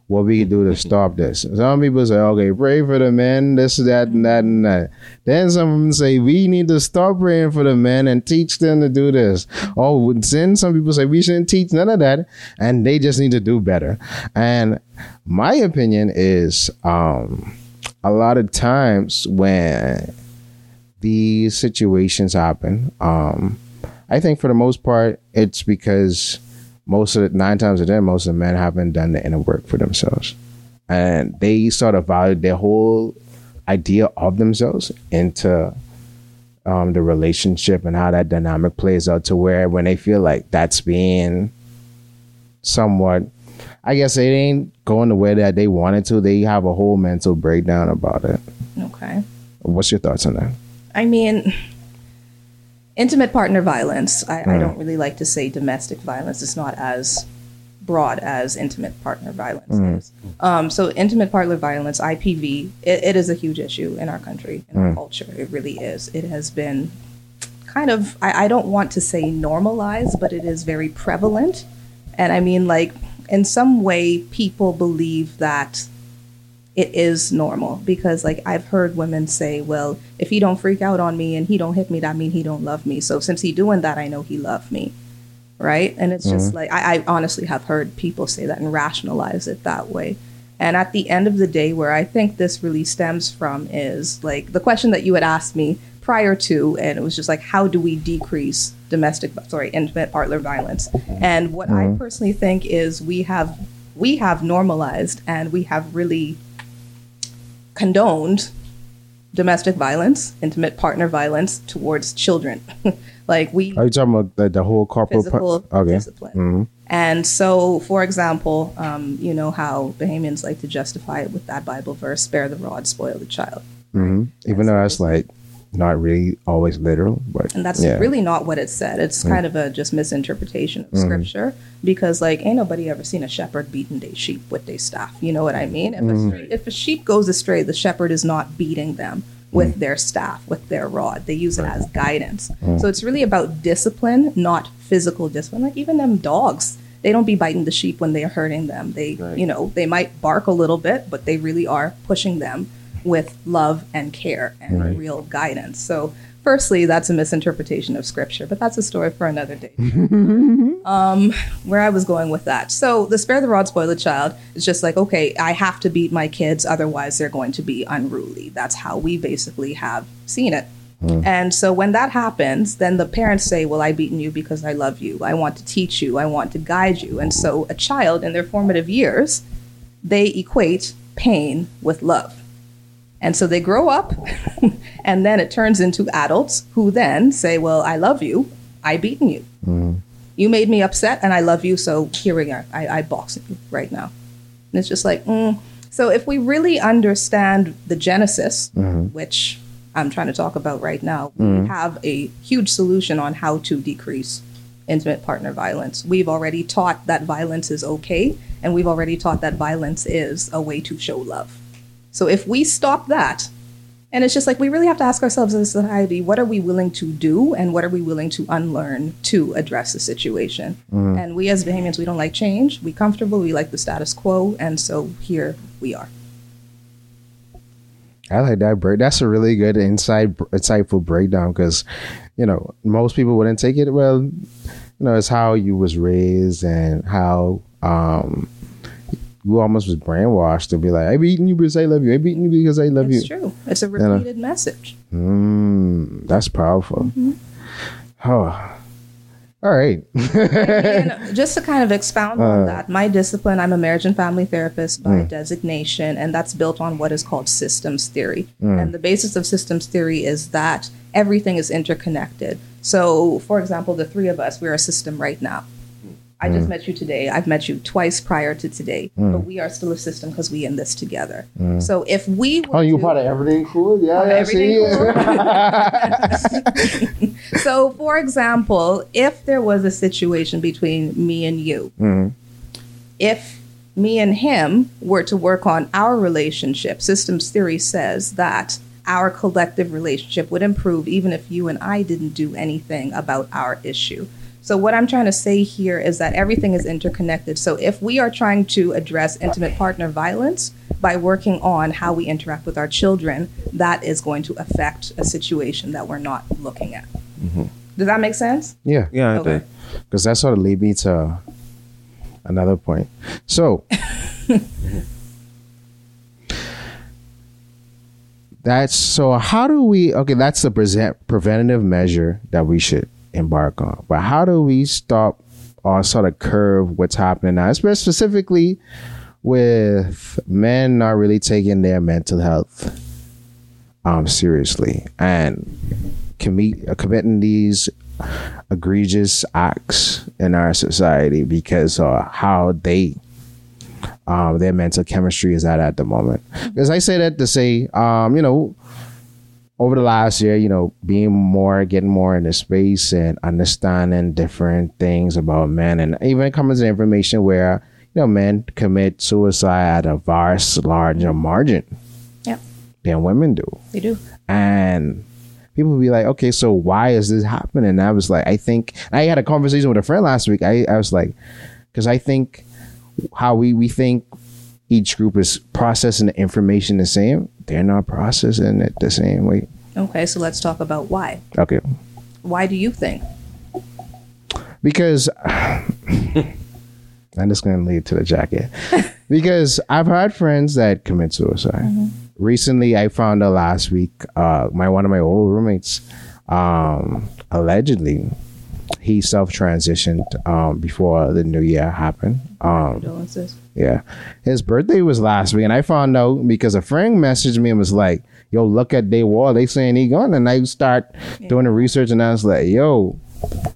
what we can do to stop this. Some people say, okay, pray for the men, this, that, and that, and that. Then some of them say, we need to stop praying for the men and teach them to do this. Oh, then some people say, we shouldn't teach none of that, and they just need to do better. And my opinion is a lot of times when these situations happen, I think for the most part, it's because most of the 9 times a day, most of the men haven't done the inner work for themselves. And they sort of valued their whole idea of themselves into the relationship and how that dynamic plays out to where when they feel like that's being somewhat, I guess it ain't going the way that they wanted to, they have a whole mental breakdown about it. Okay. What's your thoughts on that? I mean, intimate partner violence. I don't really like to say domestic violence. It's not as broad as intimate partner violence is. So intimate partner violence, IPV, it is a huge issue in our country, in our culture. It really is. It has been kind of, I don't want to say normalized, but it is very prevalent. And I mean, like, in some way, people believe that it is normal because, like, I've heard women say, well, if he don't freak out on me and he don't hit me, that mean he don't love me. So since he doing that, I know he loved me, right? And it's just like, I honestly have heard people say that and rationalize it that way. And at the end of the day, where I think this really stems from is, like, the question that you had asked me prior to, and it was just like, how do we decrease intimate partner violence? And what I personally think is we have normalized and we have really condoned domestic violence, intimate partner violence towards children. Like we are you talking about the whole corporal discipline? And so, for example, you know how Bahamians like to justify it with that Bible verse, spare the rod, spoil the child. Even though that's like not really always literal, but and that's really not what it said. It's kind of a just misinterpretation of scripture, because, like, ain't nobody ever seen a shepherd beating their sheep with their staff. You know what I mean? If a sheep goes astray, the shepherd is not beating them with their staff, with their rod. They use it as guidance. So it's really about discipline, not physical discipline. Like, even them dogs, they don't be biting the sheep when they are hurting them. They you know, they might bark a little bit, but they really are pushing them with love and care and real guidance. So firstly, that's a misinterpretation of scripture, but that's a story for another day. Where I was going with that. So the spare the rod, spoil the child is just like, okay, I have to beat my kids, otherwise they're going to be unruly. That's how we basically have seen it. And so when that happens, then the parents say, well, I beaten you because I love you. I want to teach you. I want to guide you. And so a child in their formative years, they equate pain with love. And so they grow up and then it turns into adults who then say, well, I love you. I beaten you. You made me upset and I love you. So here we are. I boxing you right now. And it's just like, So if we really understand the genesis, which I'm trying to talk about right now, we have a huge solution on how to decrease intimate partner violence. We've already taught that violence is okay. And we've already taught that violence is a way to show love. So if we stop that, and it's just like we really have to ask ourselves as a society, what are we willing to do and what are we willing to unlearn to address the situation? And we as Bahamians, we don't like change. We're comfortable. We like the status quo. And so here we are. I like that. That's a really good insightful breakdown because, you know, most people wouldn't take it. Well, you know, it's how you was raised and how... you almost was brainwashed to be like, I beaten you because I love you. I beaten you because I love you. It's true. It's a repeated message. That's powerful. Oh, all right. And just to kind of expound on that, my discipline, I'm a marriage and family therapist by designation, and that's built on what is called systems theory. And the basis of systems theory is that everything is interconnected. So, for example, the three of us, we're a system right now. I just met you today. I've met you twice prior to today, but we are still a system because we in this together. So if we were you part of Everything Cool? Yeah, everything cool. So for example, if there was a situation between me and you, if me and him were to work on our relationship, systems theory says that our collective relationship would improve even if you and I didn't do anything about our issue. So what I'm trying to say here is that everything is interconnected. So if we are trying to address intimate partner violence by working on how we interact with our children, that is going to affect a situation that we're not looking at. Mm-hmm. Does that make sense? Yeah. Yeah, okay. I did. Because that sort of lead me to another point. So how do we, okay, that's the preventative measure that we should embark on. But how do we stop or sort of curb what's happening now, specifically with men not really taking their mental health seriously and committing these egregious acts in our society because of how they their mental chemistry is at the moment? Because I say that to say, over the last year, getting more into space and understanding different things about men, and even coming to information where, men commit suicide at a vast larger margin than women do. They do. And people be like, okay, so why is this happening? And I was like, I had a conversation with a friend last week. I was like, because I think how we think each group is processing the information the same, they're not processing it the same way. Okay, so let's talk about why. Okay. Why do you think? Because, I'm just going to lead to the jacket. Because I've had friends that commit suicide. Mm-hmm. Recently, I found out last week, one of my old roommates, allegedly, he self-transitioned before the new year happened. Condolences. Yeah. His birthday was last week, and I found out because a friend messaged me and was like, yo, look at their wall. They saying he gone. And I start doing the research, and I was like, yo,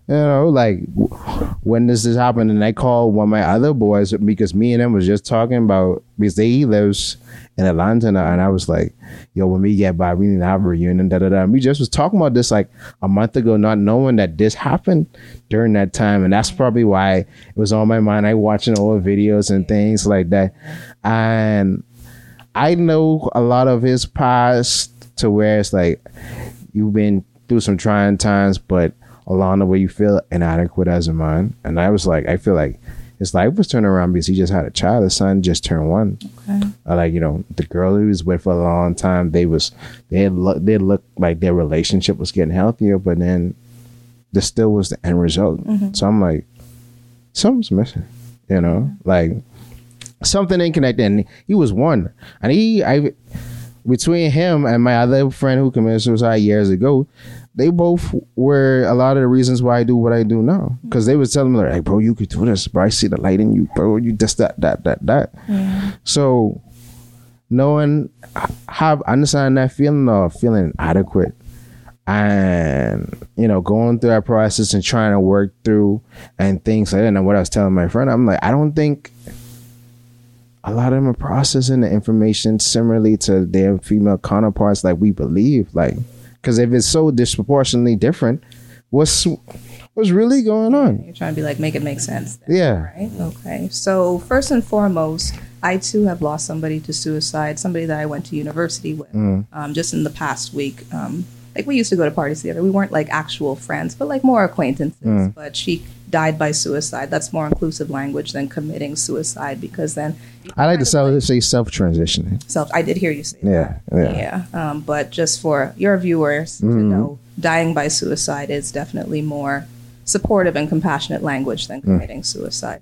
when does this happen? And I called one of my other boys because me and him was just talking about, because he lives in Atlanta, and I was like, yo, when we get by, we need to have a reunion, da-da-da. And we just was talking about this like a month ago, not knowing that this happened during that time. And that's probably why it was on my mind. I watching old videos and things like that. And I know a lot of his past to where it's like, you've been through some trying times, but along the way you feel inadequate as a man. And I was like, I feel like his life was turned around because he just had a child. His son just turned one. Okay. The girl he was with for a long time, they looked like their relationship was getting healthier, but then this still was the end result. Mm-hmm. So I'm like, something's missing, something ain't connected. And he was one. And between him and my other friend who committed suicide years ago, they both were a lot of the reasons why I do what I do now. Because they was telling me, like, hey, bro, you could do this, bro. I see the light in you, bro. You just that. Yeah. So knowing, understanding that feeling of feeling inadequate and, going through that process and trying to work through and things like that. And what I was telling my friend, I'm like, I don't think a lot of them are processing the information similarly to their female counterparts like we believe, because if it's so disproportionately different, what's really going on? You're trying to be like, make it make sense. Then, yeah. Right? Okay. So first and foremost, I too have lost somebody to suicide, somebody that I went to university with just in the past week. We used to go to parties together. We weren't like actual friends, but like more acquaintances. Mm. But she died by suicide. That's more inclusive language than committing suicide, because then I like to say self-transitioning. I did hear you say that. Yeah. But just for your viewers to know, dying by suicide is definitely more supportive and compassionate language than committing suicide.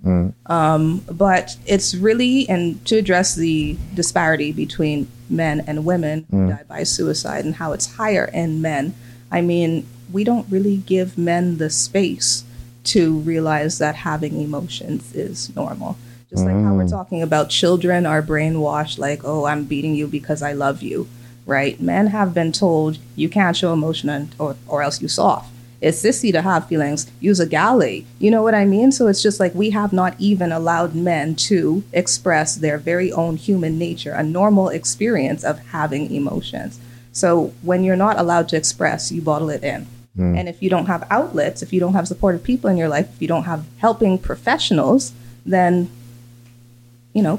But it's really, and to address the disparity between men and women who die by suicide and how it's higher in men. I mean, we don't really give men the space to realize that having emotions is normal. Just like how we're talking about children are brainwashed, like, oh, I'm beating you because I love you, right? Men have been told you can't show emotion or else you soft. It's sissy to have feelings. Use a galley. You know what I mean? So it's just like we have not even allowed men to express their very own human nature, a normal experience of having emotions. So when you're not allowed to express, you bottle it in. Mm. And if you don't have outlets, if you don't have supportive people in your life, if you don't have helping professionals, then,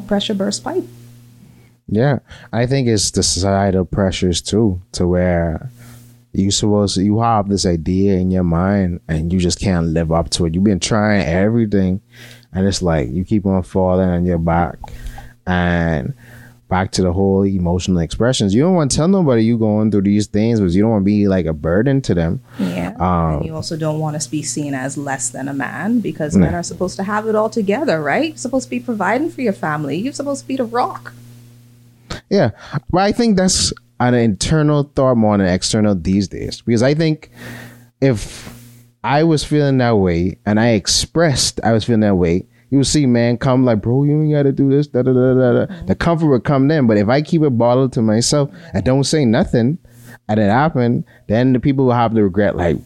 pressure burst pipe. Yeah. I think it's the societal pressures too, to where You have this idea in your mind and you just can't live up to it. You've been trying everything and it's like you keep on falling on your back. And back to the whole emotional expressions. You don't want to tell nobody you're going through these things because you don't want to be like a burden to them. Yeah. And you also don't want to be seen as less than a man because men are supposed to have it all together, right? You're supposed to be providing for your family. You're supposed to be the rock. Yeah. But I think that's an internal thought more than an external these days. Because I think if I was feeling that way and I expressed I was feeling that way, you see man come like, bro, you ain't got to do this, da da da da da. The comfort would come then. But if I keep it bottled to myself and don't say nothing and it happened, then the people will have the regret like,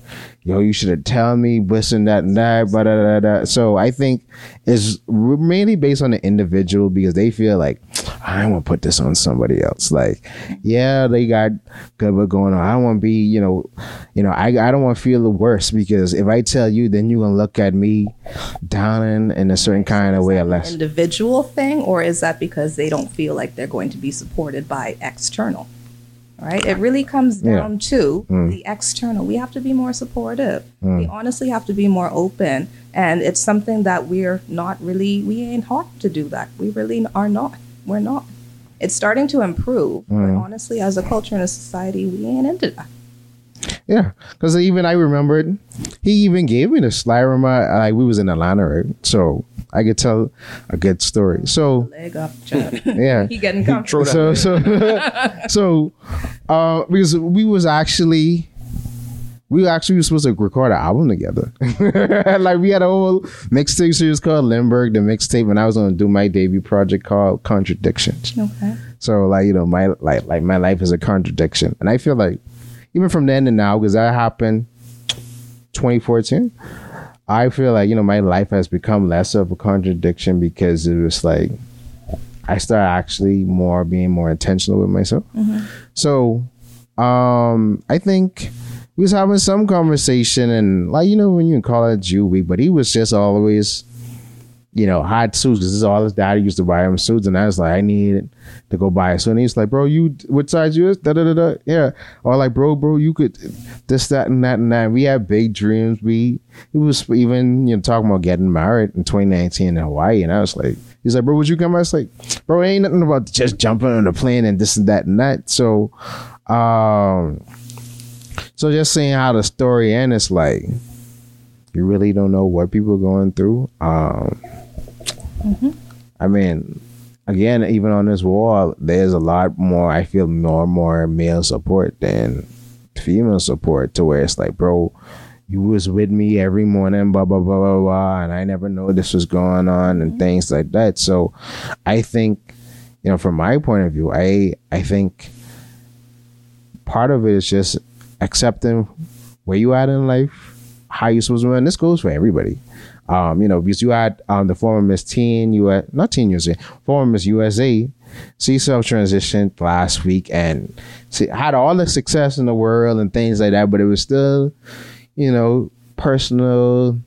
yo, you should have told me this and that and that, blah, da da da. So I think it's mainly based on the individual because they feel like, I don't want to put this on somebody else. Like, yeah, they got good work going on. I don't want to be, I don't want to feel the worst because if I tell you, then you're going to look at me down in a certain kind of way or less. Is that an individual thing or is that because they don't feel like they're going to be supported by external? Right? It really comes down to the external. We have to be more supportive. We honestly have to be more open. And it's something that we're not really, we ain't hard to do that. We really are not. We're not. It's starting to improve. But honestly, as a culture and a society, we ain't into that. Yeah, because even I remembered, he even gave me the sly remark. Like we was in Atlanta, right? So I could tell a good story. So leg up, John. Yeah, he getting comfortable. So because we were supposed to record an album together. Like we had a whole mixtape series called Lindbergh, the mixtape, and I was going to do my debut project called Contradictions. Okay. So my life is a contradiction, and I feel like. Even from then to now, because that happened 2014, I feel like, my life has become less of a contradiction because it was like, I started actually being more intentional with myself. Mm-hmm. So I think we was having some conversation and like, when you in college, you weak, but he was just always, hot suits because this is all his daddy used to buy him suits, and I was like, I need to go buy a suit. And he's like, bro, you what size you is? Da da da da. Yeah. Or like, bro, you could this, that, and that, and that. We had big dreams. He was even talking about getting married in 2019 in Hawaii, and I was like, he's like, bro, would you come? I was like, bro, it ain't nothing about just jumping on a plane and this and that and that. So, so just seeing how the story ends, it's like. You really don't know what people are going through. I mean, again, even on this wall, there's a lot more, I feel more male support than female support to where it's like, bro, you was with me every morning, blah, blah, blah, blah, blah, and I never knew this was going on and things like that. So I think, from my point of view, I think part of it is just accepting where you at in life. How you supposed to run? This goes for everybody, because you had the former Miss Teen, you had not Teen USA, former Miss USA, she self-transitioned last week and she had all the success in the world and things like that, but it was still, personal.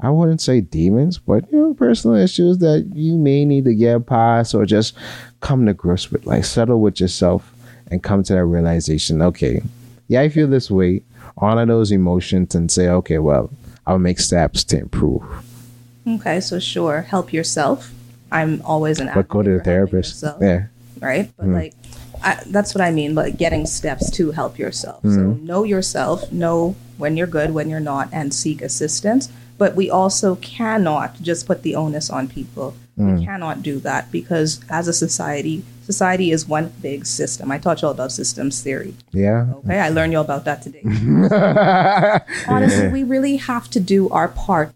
I wouldn't say demons, but personal issues that you may need to get past or just come to grips with, like settle with yourself and come to that realization. Okay, yeah, I feel this way. Honor those emotions and say, okay, well, I'll make steps to improve. Okay, so sure, help yourself. I'm always an advocate. But go to the therapist. Yeah. Right? But that's what I mean, but getting steps to help yourself. Mm-hmm. So know yourself, know when you're good, when you're not, and seek assistance. But we also cannot just put the onus on people. Mm. We cannot do that because as a society is one big system. I taught y'all about systems theory. Yeah. Okay. I learned y'all about that today. Honestly, we really have to do our part.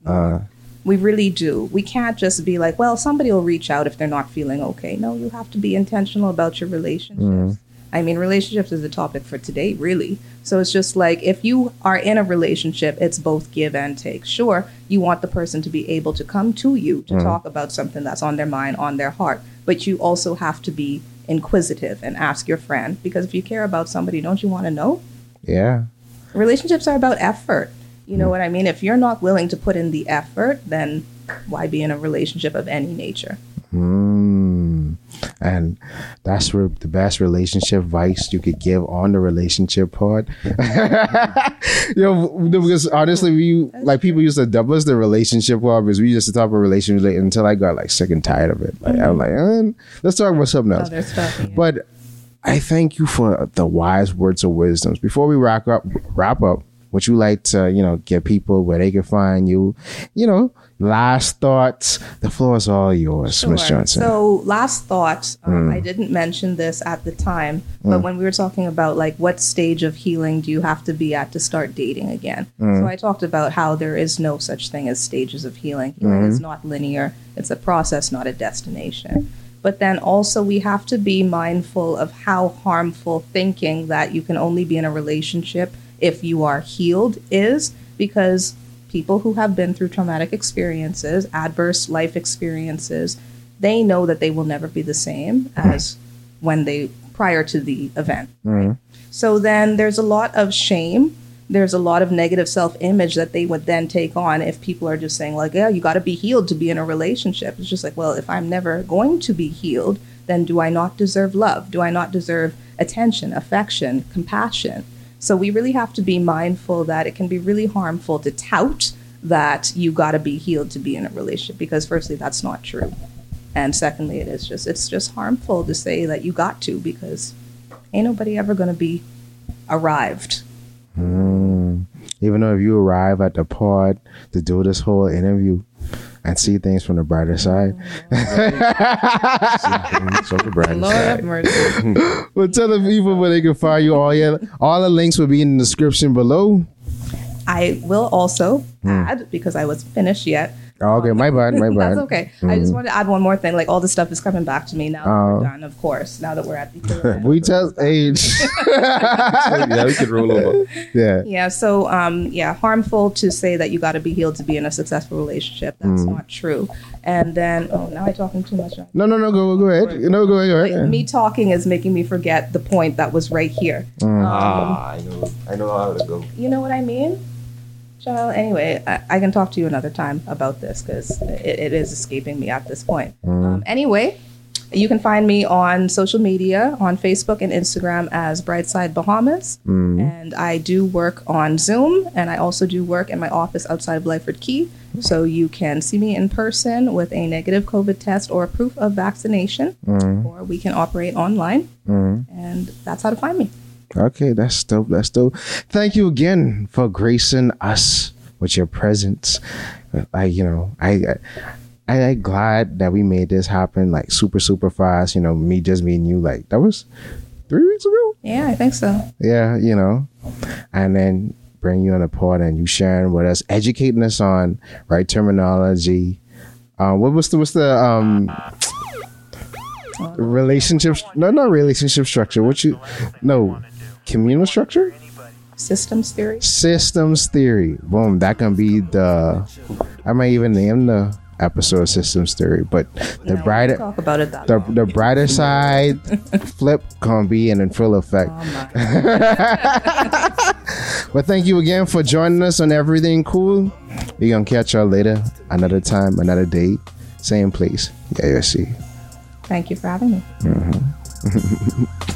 We really do. We can't just be like, well, somebody will reach out if they're not feeling okay. No, you have to be intentional about your relationships. Mm. I mean, relationships is the topic for today, really. So it's just like if you are in a relationship, it's both give and take. Sure, you want the person to be able to come to you to talk about something that's on their mind, on their heart. But you also have to be inquisitive and ask your friend. Because if you care about somebody, don't you want to know? Yeah. Relationships are about effort. You know what I mean? If you're not willing to put in the effort, then why be in a relationship of any nature? And that's the best relationship advice you could give on the relationship part. Because honestly, people used to dub us the relationship part because we used to talk about relationships until I got sick and tired of it. I'm let's talk about something else. But I thank you for the wise words of wisdoms. Before we wrap up, would you like to, get people where they can find you, last thoughts? The floor is all yours, sure. Ms. Johnson. So last thoughts, I didn't mention this at the time, but when we were talking about what stage of healing do you have to be at to start dating again? So I talked about how there is no such thing as stages of healing. Healing is not linear. It's a process, not a destination. But then also we have to be mindful of how harmful thinking that you can only be in a relationship if you are healed is, because people who have been through traumatic experiences, adverse life experiences, they know that they will never be the same as when they prior to the event. Right? So then there's a lot of shame. There's a lot of negative self-image that they would then take on if people are just saying you got to be healed to be in a relationship. It's just if I'm never going to be healed, then do I not deserve love? Do I not deserve attention, affection, compassion? So we really have to be mindful that it can be really harmful to tout that you got to be healed to be in a relationship, because firstly, that's not true. And secondly, it's just harmful to say that you got to, because ain't nobody ever going to be arrived. Even though if you arrive at the pod to do this whole interview and see things from the brighter side. Well, tell the people where they can find you. All the links will be in the description below. I will also add, because I wasn't finished yet. Oh, okay, my bad. That's okay. I just wanted to add one more thing. All the stuff is coming back to me now that we're done, of course. Now that we're at the we test age. Yeah, we could roll over. Yeah. Yeah. So, harmful to say that you got to be healed to be in a successful relationship. That's not true. And then, now I'm talking too much. Right? No. Go ahead. No, go ahead. Me talking is making me forget the point that was right here. I know how to go. You know what I mean? Well, anyway, I can talk to you another time about this, because it is escaping me at this point. Anyway, you can find me on social media, on Facebook and Instagram as Brightside Bahamas. And I do work on Zoom, and I also do work in my office outside of Lyford Key. So you can see me in person with a negative COVID test or proof of vaccination, or we can operate online. And that's how to find me. Okay, that's dope. Thank you again for gracing us with your presence. I'm glad that we made this happen super, super fast. Me just meeting you, that was 3 weeks ago? Yeah, I think so. Yeah, and then bring you on the pod and you sharing with us, educating us on right terminology. What's the relationship? No, not relationship structure. Communal structure? Systems theory. Boom. That can be I might even name the episode Systems Theory, but the brighter side flip can be in full effect. Well, thank you again for joining us on Everything Cool. We're going to catch y'all later. Another time, another day, same place. Yeah, see. Thank you for having me.